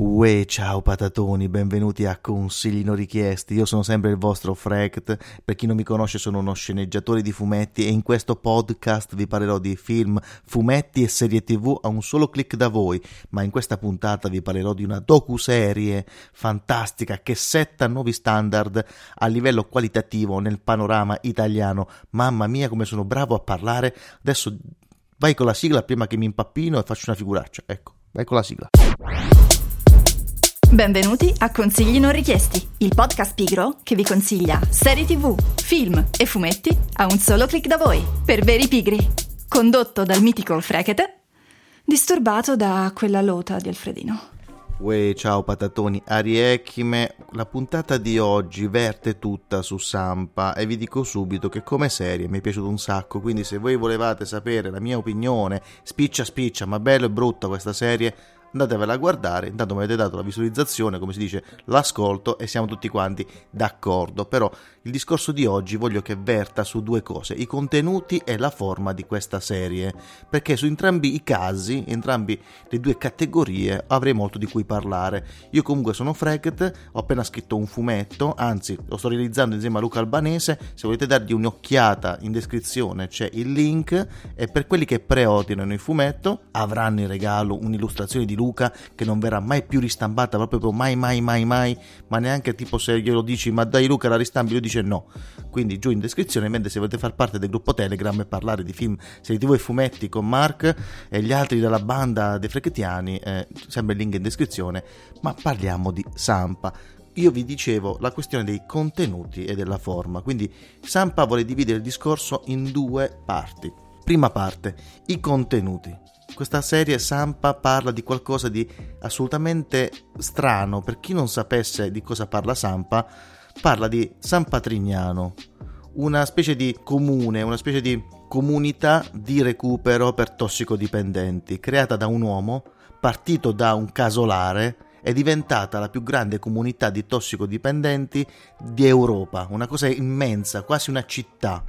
Uè, ciao patatoni, benvenuti a Consigli non richiesti. Io sono sempre il vostro Frechete. Per chi non mi conosce, sono uno sceneggiatore di fumetti e in questo podcast vi parlerò di film, fumetti e serie TV a un solo click da voi, ma in questa puntata vi parlerò di una docuserie fantastica che setta nuovi standard a livello qualitativo nel panorama italiano. Mamma mia, come sono bravo a parlare. Adesso vai con la sigla prima che mi impappino e faccio una figuraccia. Ecco, vai con la sigla. Benvenuti a Consigli non richiesti, il podcast pigro che vi consiglia serie TV, film e fumetti a un solo click da voi, per veri pigri. Condotto dal mitico Frechete, disturbato da quella lota di Alfredino. Uè, ciao patatoni, ariechime. La puntata di oggi verte tutta su Sampa e vi dico subito che come serie mi è piaciuto un sacco, quindi se voi volevate sapere la mia opinione, spiccia spiccia, ma bello e brutto questa serie, andatevela a guardare. Intanto mi avete dato la visualizzazione, come si dice, l'ascolto, e siamo tutti quanti d'accordo. Però il discorso di oggi voglio che verta su due cose: i contenuti e la forma di questa serie, perché su entrambi i casi, entrambi le due categorie, avrei molto di cui parlare. Io comunque sono Frechete, ho appena scritto un fumetto, anzi lo sto realizzando insieme a Luca Albanese. Se volete dargli un'occhiata, in descrizione c'è il link, e per quelli che preordinano il fumetto avranno in regalo un'illustrazione di Luca che non verrà mai più ristampata, proprio mai, ma neanche tipo se glielo dici ma dai Luca la ristampi, lui dice no. Quindi giù in descrizione, mentre se volete far parte del gruppo Telegram e parlare di film, serie TV e fumetti con Mark e gli altri della banda dei Frechetiani, sempre il link in descrizione. Ma parliamo di Sampa. Io vi dicevo la questione dei contenuti e della forma, quindi Sampa vuole dividere il discorso in due parti. Prima parte, i contenuti. Questa serie Sampa parla di qualcosa di assolutamente strano. Per chi non sapesse di cosa parla Sampa, parla di San Patrignano, una specie di comune, una specie di comunità di recupero per tossicodipendenti, creata da un uomo, partito da un casolare, è diventata la più grande comunità di tossicodipendenti di Europa, una cosa immensa, quasi una città.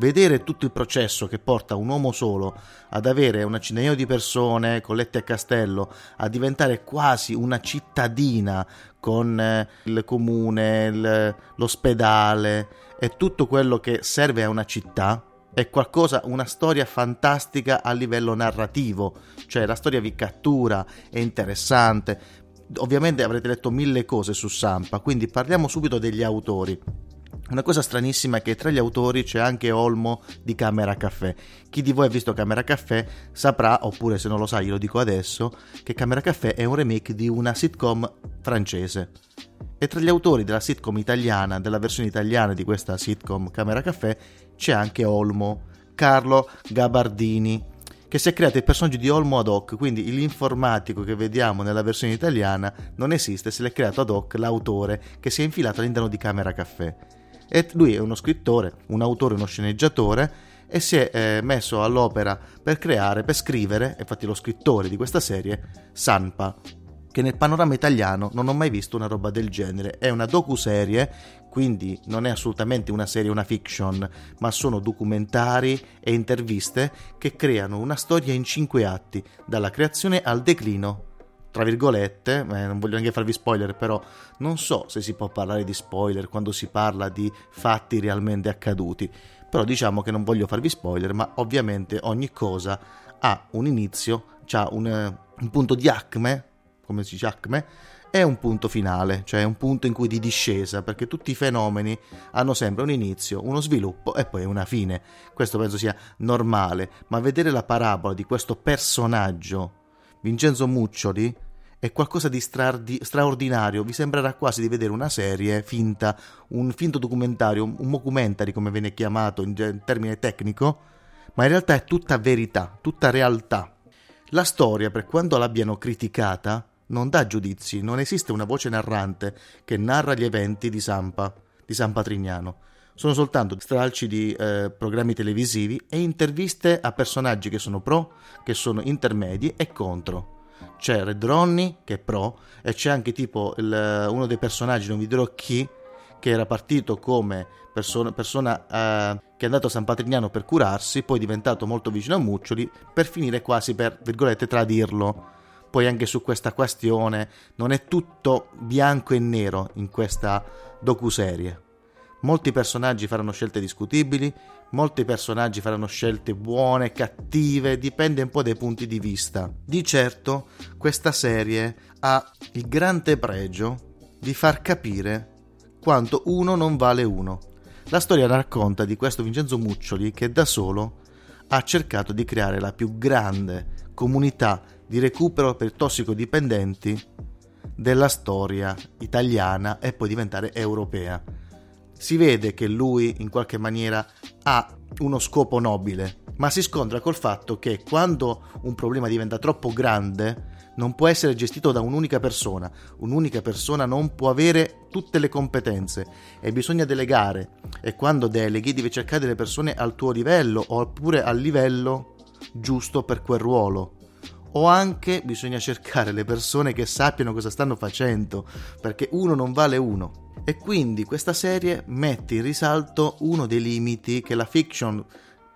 Vedere tutto il processo che porta un uomo solo ad avere una centinaio di persone collette a castello, a diventare quasi una cittadina con il comune, l'ospedale e tutto quello che serve a una città, è qualcosa, una storia fantastica a livello narrativo. Cioè la storia vi cattura, è interessante. Ovviamente avrete letto mille cose su Sampa, quindi parliamo subito degli autori. Una cosa stranissima è che tra gli autori c'è anche Olmo di Camera Caffè. Chi di voi ha visto Camera Caffè saprà, oppure se non lo sa glielo dico adesso, che Camera Caffè è un remake di una sitcom francese. E tra gli autori della sitcom italiana, della versione italiana di questa sitcom Camera Caffè, c'è anche Olmo, Carlo Gabardini, che si è creato il personaggio di Olmo ad hoc. Quindi l'informatico che vediamo nella versione italiana non esiste, se l'è creato ad hoc l'autore che si è infilato all'interno di Camera Caffè. E lui è uno scrittore, un autore, uno sceneggiatore, e si è messo all'opera per scrivere, infatti lo scrittore di questa serie, Sampa, che nel panorama italiano non ho mai visto una roba del genere. È una docuserie, quindi non è assolutamente una serie, una fiction, ma sono documentari e interviste che creano una storia in 5 atti, dalla creazione al declino, tra virgolette. Non voglio neanche farvi spoiler, però non so se si può parlare di spoiler quando si parla di fatti realmente accaduti, però diciamo che non voglio farvi spoiler, ma ovviamente ogni cosa ha un inizio, c'ha un punto di acme, come si dice acme, è un punto finale, cioè un punto in cui di discesa, perché tutti i fenomeni hanno sempre un inizio, uno sviluppo e poi una fine. Questo penso sia normale, ma vedere la parabola di questo personaggio Vincenzo Muccioli è qualcosa di straordinario. Vi sembrerà quasi di vedere una serie finta, un finto documentario, un mockumentary come viene chiamato in termine tecnico, ma in realtà è tutta verità, tutta realtà. La storia, per quanto l'abbiano criticata, non dà giudizi, non esiste una voce narrante che narra gli eventi di San Patrignano. Sono soltanto stralci di programmi televisivi e interviste a personaggi che sono pro, che sono intermedi e contro. C'è Red Ronnie che è pro e c'è anche tipo uno dei personaggi, non vi dirò chi, che era partito come persona che è andato a San Patrignano per curarsi, poi è diventato molto vicino a Muccioli per finire quasi per, virgolette, tradirlo. Poi anche su questa questione non è tutto bianco e nero in questa docuserie. Molti personaggi faranno scelte discutibili, molti personaggi faranno scelte buone, cattive, dipende un po' dai punti di vista. Di certo questa serie ha il grande pregio di far capire quanto uno non vale uno. La storia racconta di questo Vincenzo Muccioli che da solo ha cercato di creare la più grande comunità di recupero per tossicodipendenti della storia italiana e poi diventare europea. Si vede che lui in qualche maniera ha uno scopo nobile, ma si scontra col fatto che quando un problema diventa troppo grande non può essere gestito da un'unica persona. Un'unica persona non può avere tutte le competenze e bisogna delegare, e quando deleghi devi cercare delle persone al tuo livello oppure al livello giusto per quel ruolo. O anche bisogna cercare le persone che sappiano cosa stanno facendo, perché uno non vale uno. E quindi questa serie mette in risalto uno dei limiti che la fiction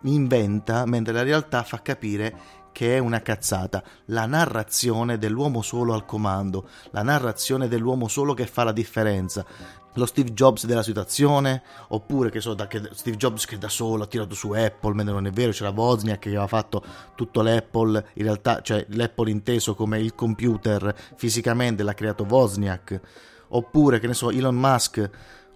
inventa, mentre la realtà fa capire che è una cazzata: la narrazione dell'uomo solo al comando, la narrazione dell'uomo solo che fa la differenza, lo Steve Jobs della situazione, oppure che so, Steve Jobs che da solo ha tirato su Apple, mentre non è vero, c'era Wozniak che aveva fatto tutto l'Apple, in realtà, cioè l'Apple inteso come il computer fisicamente l'ha creato Wozniak, oppure che ne so, Elon Musk,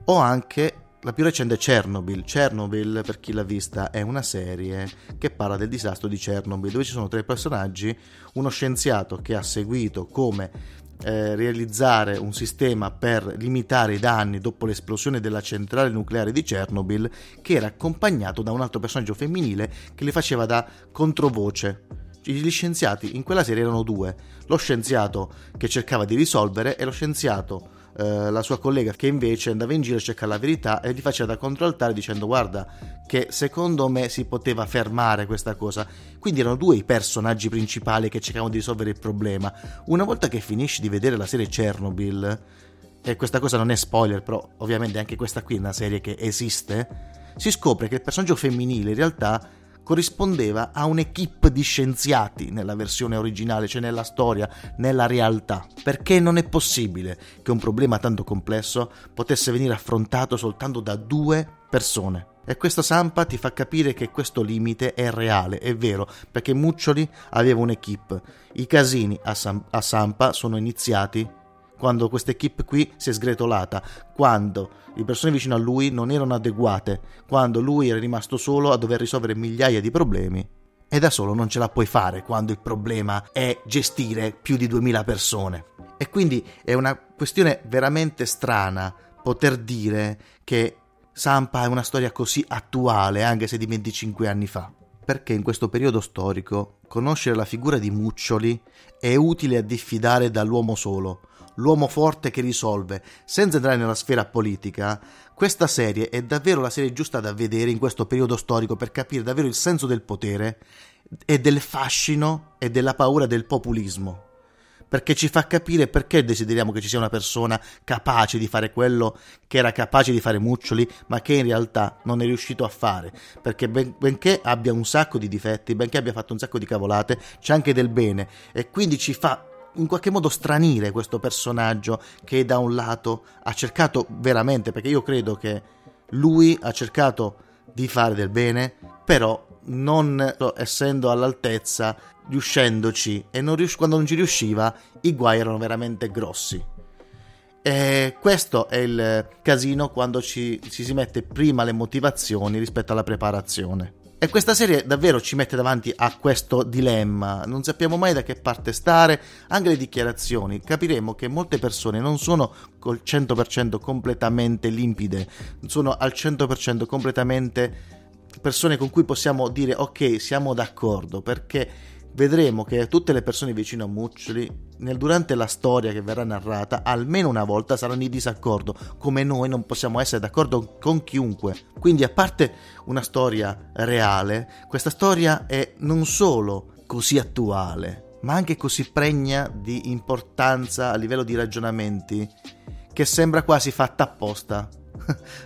o anche la più recente Chernobyl. Chernobyl, per chi l'ha vista, è una serie che parla del disastro di Chernobyl, dove ci sono tre personaggi: uno scienziato che ha seguito come realizzare un sistema per limitare i danni dopo l'esplosione della centrale nucleare di Chernobyl, che era accompagnato da un altro personaggio femminile che le faceva da controvoce. Gli scienziati in quella serie erano due: lo scienziato che cercava di risolvere e lo scienziato, la sua collega, che invece andava in giro a cercare la verità e gli faceva da controaltare dicendo: guarda che secondo me si poteva fermare questa cosa. Quindi erano due i personaggi principali che cercavano di risolvere il problema. Una volta che finisci di vedere la serie Chernobyl, e questa cosa non è spoiler, però ovviamente anche questa qui è una serie che esiste, si scopre che il personaggio femminile in realtà corrispondeva a un'equipe di scienziati nella versione originale, cioè nella storia, nella realtà. Perché non è possibile che un problema tanto complesso potesse venire affrontato soltanto da due persone. E questo Sampa ti fa capire che questo limite è reale, è vero, perché Muccioli aveva un'equipe. I casini a Sampa sono iniziati quando questa equipe qui si è sgretolata, quando le persone vicino a lui non erano adeguate, quando lui era rimasto solo a dover risolvere migliaia di problemi, e da solo non ce la puoi fare quando il problema è gestire più di 2000 persone. E quindi è una questione veramente strana poter dire che Sampa è una storia così attuale, anche se di 25 anni fa. Perché in questo periodo storico conoscere la figura di Muccioli è utile a diffidare dall'uomo solo, l'uomo forte che risolve, senza entrare nella sfera politica. Questa serie è davvero la serie giusta da vedere in questo periodo storico per capire davvero il senso del potere e del fascino e della paura del populismo, perché ci fa capire perché desideriamo che ci sia una persona capace di fare quello che era capace di fare Muccioli, ma che in realtà non è riuscito a fare, perché benché abbia un sacco di difetti, benché abbia fatto un sacco di cavolate, c'è anche del bene, e quindi ci fa in qualche modo stranire questo personaggio che da un lato ha cercato veramente, perché io credo che lui ha cercato di fare del bene, però non essendo all'altezza, riuscendoci, e quando non ci riusciva i guai erano veramente grossi. E questo è il casino quando ci si mette prima le motivazioni rispetto alla preparazione. E questa serie davvero ci mette davanti a questo dilemma, non sappiamo mai da che parte stare. Anche le dichiarazioni, capiremo che molte persone non sono al 100% completamente limpide, sono al 100% completamente persone con cui possiamo dire ok, siamo d'accordo, perché vedremo che tutte le persone vicine a Muccioli durante la storia che verrà narrata almeno una volta saranno in disaccordo, come noi non possiamo essere d'accordo con chiunque. Quindi, a parte una storia reale, questa storia è non solo così attuale, ma anche così pregna di importanza a livello di ragionamenti che sembra quasi fatta apposta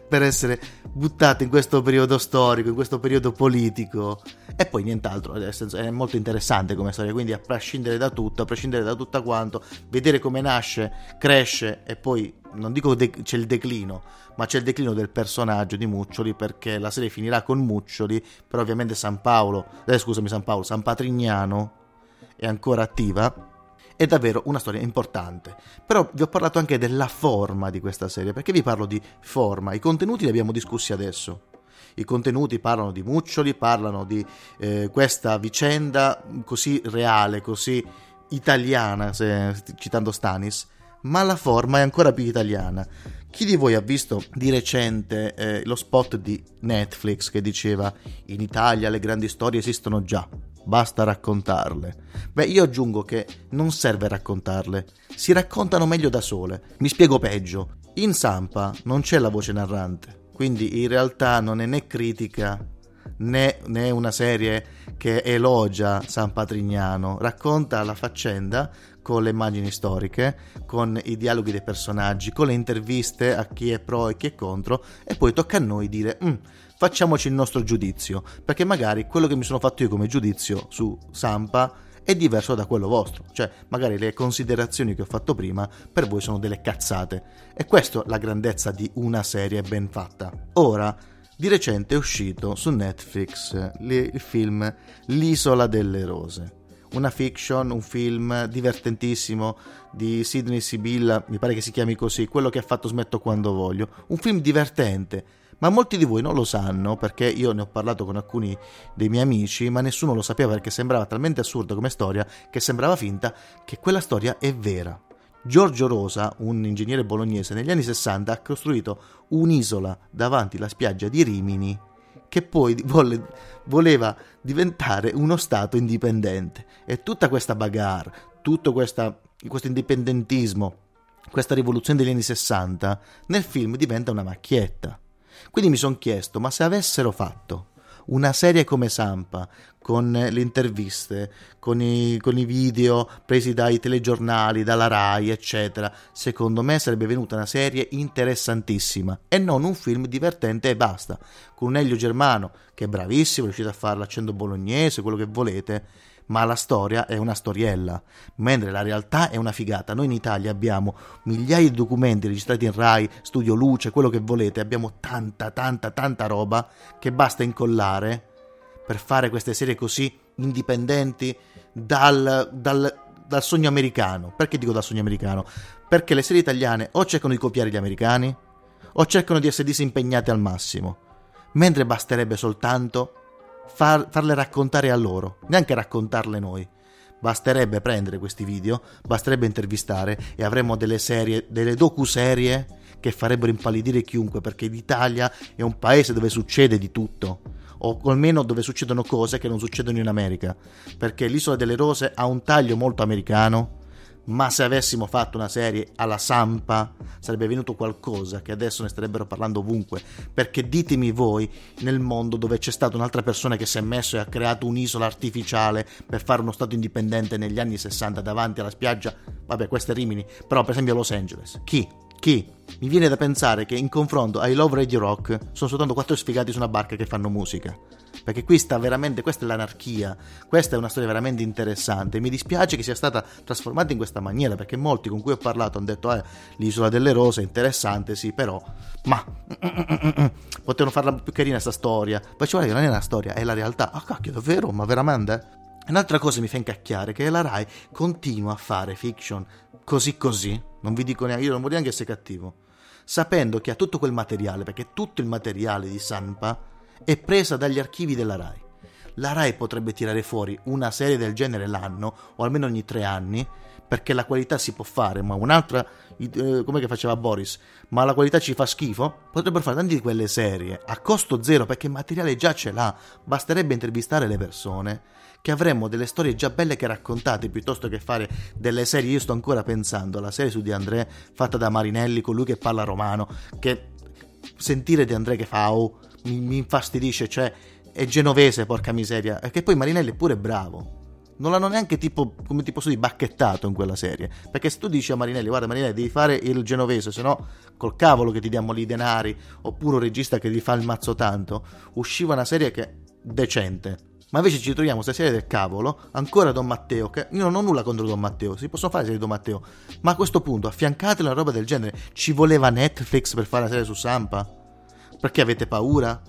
per essere buttata in questo periodo storico, in questo periodo politico, e poi nient'altro. Nel senso, è molto interessante come storia, quindi a prescindere da tutto, a prescindere da tutta quanto, vedere come nasce, cresce e poi non dico c'è il declino, ma c'è il declino del personaggio di Muccioli, perché la serie finirà con Muccioli, però ovviamente San Patrignano è ancora attiva. È davvero una storia importante, però vi ho parlato anche della forma di questa serie, perché vi parlo di forma. I contenuti li abbiamo discussi adesso, i contenuti parlano di Muccioli, parlano di questa vicenda così reale, così italiana, citando Stanis, ma la forma è ancora più italiana. Chi di voi ha visto di recente lo spot di Netflix che diceva "in Italia le grandi storie esistono già, basta raccontarle"? Beh, io aggiungo che non serve raccontarle, si raccontano meglio da sole. Mi spiego peggio: in Sampa non c'è la voce narrante, quindi in realtà non è né critica né una serie che elogia San Patrignano. Racconta la faccenda con le immagini storiche, con i dialoghi dei personaggi, con le interviste a chi è pro e chi è contro, e poi tocca a noi dire facciamoci il nostro giudizio, perché magari quello che mi sono fatto io come giudizio su Sampa è diverso da quello vostro, cioè magari le considerazioni che ho fatto prima per voi sono delle cazzate. E questa è la grandezza di una serie ben fatta. Ora, di recente è uscito su Netflix il film L'Isola delle Rose, una fiction, un film divertentissimo di Sidney Sibilia, mi pare che si chiami così, quello che ha fatto Smetto quando voglio, un film divertente. Ma molti di voi non lo sanno, perché io ne ho parlato con alcuni dei miei amici, ma nessuno lo sapeva perché sembrava talmente assurda come storia che sembrava finta, che quella storia è vera. Giorgio Rosa, un ingegnere bolognese, negli anni 60 ha costruito un'isola davanti alla spiaggia di Rimini, che poi voleva diventare uno stato indipendente. E tutta questa bagarre, tutto questo indipendentismo, questa rivoluzione degli anni 60 nel film diventa una macchietta. Quindi mi sono chiesto, ma se avessero fatto una serie come Sampa, con le interviste, con i video presi dai telegiornali, dalla Rai, eccetera, secondo me sarebbe venuta una serie interessantissima e non un film divertente e basta, con un Elio Germano che è bravissimo, è riuscito a fare l'accento bolognese, quello che volete, ma la storia è una storiella, mentre la realtà è una figata. Noi in Italia abbiamo migliaia di documenti registrati in Rai, Studio Luce, quello che volete, abbiamo tanta roba che basta incollare per fare queste serie così indipendenti dal sogno americano. Perché dico dal sogno americano? Perché le serie italiane o cercano di copiare gli americani o cercano di essere disimpegnate al massimo, mentre basterebbe soltanto farle raccontare a loro, neanche raccontarle noi. Basterebbe prendere questi video, basterebbe intervistare e avremmo delle serie, delle docuserie che farebbero impallidire chiunque, perché l'Italia è un paese dove succede di tutto, o almeno dove succedono cose che non succedono in America, perché l'Isola delle Rose ha un taglio molto americano. Ma se avessimo fatto una serie alla Sampa sarebbe venuto qualcosa che adesso ne starebbero parlando ovunque, perché ditemi voi nel mondo dove c'è stata un'altra persona che si è messo e ha creato un'isola artificiale per fare uno stato indipendente negli anni 60 davanti alla spiaggia. Vabbè, questa è Rimini, però per esempio Los Angeles, chi? Mi viene da pensare che in confronto ai Love Radio Rock sono soltanto 4 sfigati su una barca che fanno musica, perché qui sta veramente, questa è l'anarchia, questa è una storia veramente interessante. Mi dispiace che sia stata trasformata in questa maniera, perché molti con cui ho parlato hanno detto l'Isola delle Rose è interessante, sì, però potevano farla più carina sta storia. Poi ci guarda che non è una storia, è la realtà. Cacchio, davvero? Ma veramente? Un'altra cosa mi fa incacchiare che la Rai continua a fare fiction così, non vi dico neanche, io non voglio neanche essere cattivo, sapendo che ha tutto quel materiale, perché tutto il materiale di Sampa è presa dagli archivi della Rai. La Rai potrebbe tirare fuori una serie del genere l'anno, o almeno ogni 3 anni, perché la qualità si può fare, ma un'altra, come che faceva Boris, ma la qualità ci fa schifo, potrebbero fare tante di quelle serie a costo zero, perché il materiale già ce l'ha, basterebbe intervistare le persone, che avremmo delle storie già belle che raccontate, piuttosto che fare delle serie. Io sto ancora pensando alla serie su De André fatta da Marinelli, colui che parla romano, che sentire De André che fa mi infastidisce, cioè è genovese, porca miseria, e che poi Marinelli è pure bravo. Non l'hanno neanche tipo, come ti posso dire, bacchettato in quella serie, perché se tu dici a Marinelli, guarda Marinelli, devi fare il genovese, se no col cavolo che ti diamo lì i denari, oppure un regista che ti fa il mazzo tanto, usciva una serie che decente. Ma invece ci troviamo questa serie del cavolo, ancora Don Matteo, che io non ho nulla contro Don Matteo, si possono fare serie di Don Matteo, ma a questo punto affiancate una roba del genere. Ci voleva Netflix per fare la serie su Sampa? Perché avete paura?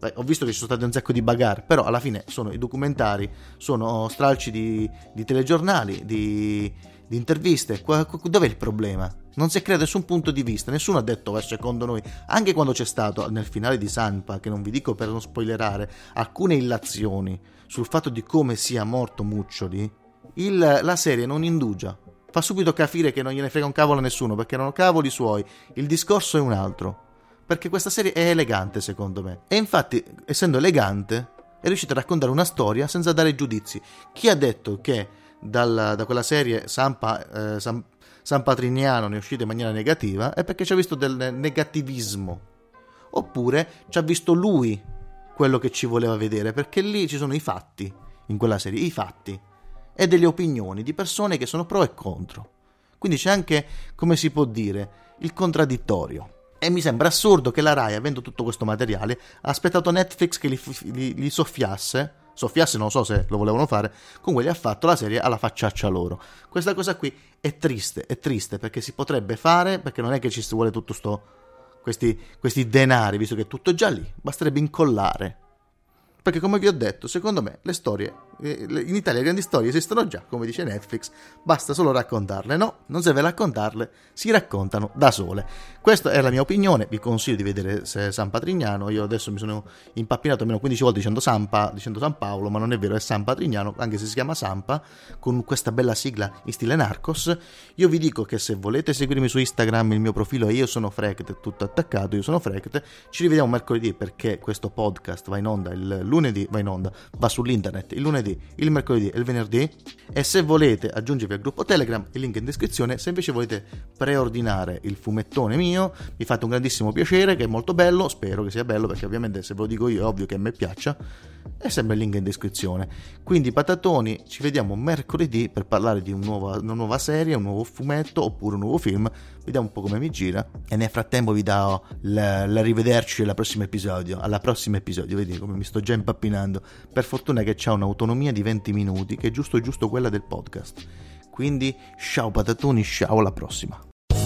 Beh, ho visto che ci sono stati un sacco di bagarre, però alla fine sono i documentari, sono stralci di telegiornali, di interviste. Dov'è il problema? Non si crea nessun punto di vista, nessuno ha detto secondo noi, anche quando c'è stato nel finale di Sampa, che non vi dico per non spoilerare, alcune illazioni sul fatto di come sia morto Muccioli, la serie non indugia, fa subito capire che non gliene frega un cavolo a nessuno, perché erano cavoli suoi, il discorso è un altro. Perché questa serie è elegante, secondo me. E infatti, essendo elegante, è riuscita a raccontare una storia senza dare giudizi. Chi ha detto che da quella serie San Patrignano ne è uscito in maniera negativa è perché ci ha visto del negativismo. Oppure ci ha visto lui quello che ci voleva vedere, perché lì ci sono i fatti, in quella serie, i fatti. E delle opinioni di persone che sono pro e contro. Quindi c'è anche, come si può dire, il contraddittorio. E mi sembra assurdo che la Rai, avendo tutto questo materiale, ha aspettato Netflix che li soffiasse, non so se lo volevano fare, comunque gli ha fatto la serie alla facciaccia loro. Questa cosa qui è triste, perché si potrebbe fare, perché non è che ci si vuole tutto questi denari, visto che è tutto già lì, basterebbe incollare. Perché come vi ho detto, secondo me le storie, in Italia le grandi storie esistono già, come dice Netflix, basta solo raccontarle. No, non serve raccontarle, si raccontano da sole. Questa è la mia opinione, vi consiglio di vedere San Patrignano. Io adesso mi sono impappinato almeno 15 volte dicendo San Paolo, ma non è vero, è San Patrignano, anche se si chiama Sampa, con questa bella sigla in stile Narcos. Io vi dico che se volete seguirmi su Instagram, il mio profilo è Io sono Frechete, tutto attaccato, Io sono Frechete. Ci rivediamo mercoledì, perché questo podcast va in onda il lunedì, va in onda, va sull'internet il lunedì, il mercoledì e il venerdì. E se volete aggiungervi al gruppo Telegram, il link è in descrizione. Se invece volete preordinare il fumettone mio, mi fate un grandissimo piacere, che è molto bello, spero che sia bello, perché ovviamente se ve lo dico io è ovvio che a me piaccia. È sempre il link in descrizione. Quindi patatoni, ci vediamo mercoledì per parlare di una nuova serie, un nuovo fumetto oppure un nuovo film. Vediamo un po' come mi gira, e nel frattempo vi do l'arrivederci alla prossima episodio. Vedi come mi sto già impappinando. Per fortuna che c'ha un'autonomia di 20 minuti, che è giusto quella del podcast. Quindi ciao patatoni, ciao, alla prossima.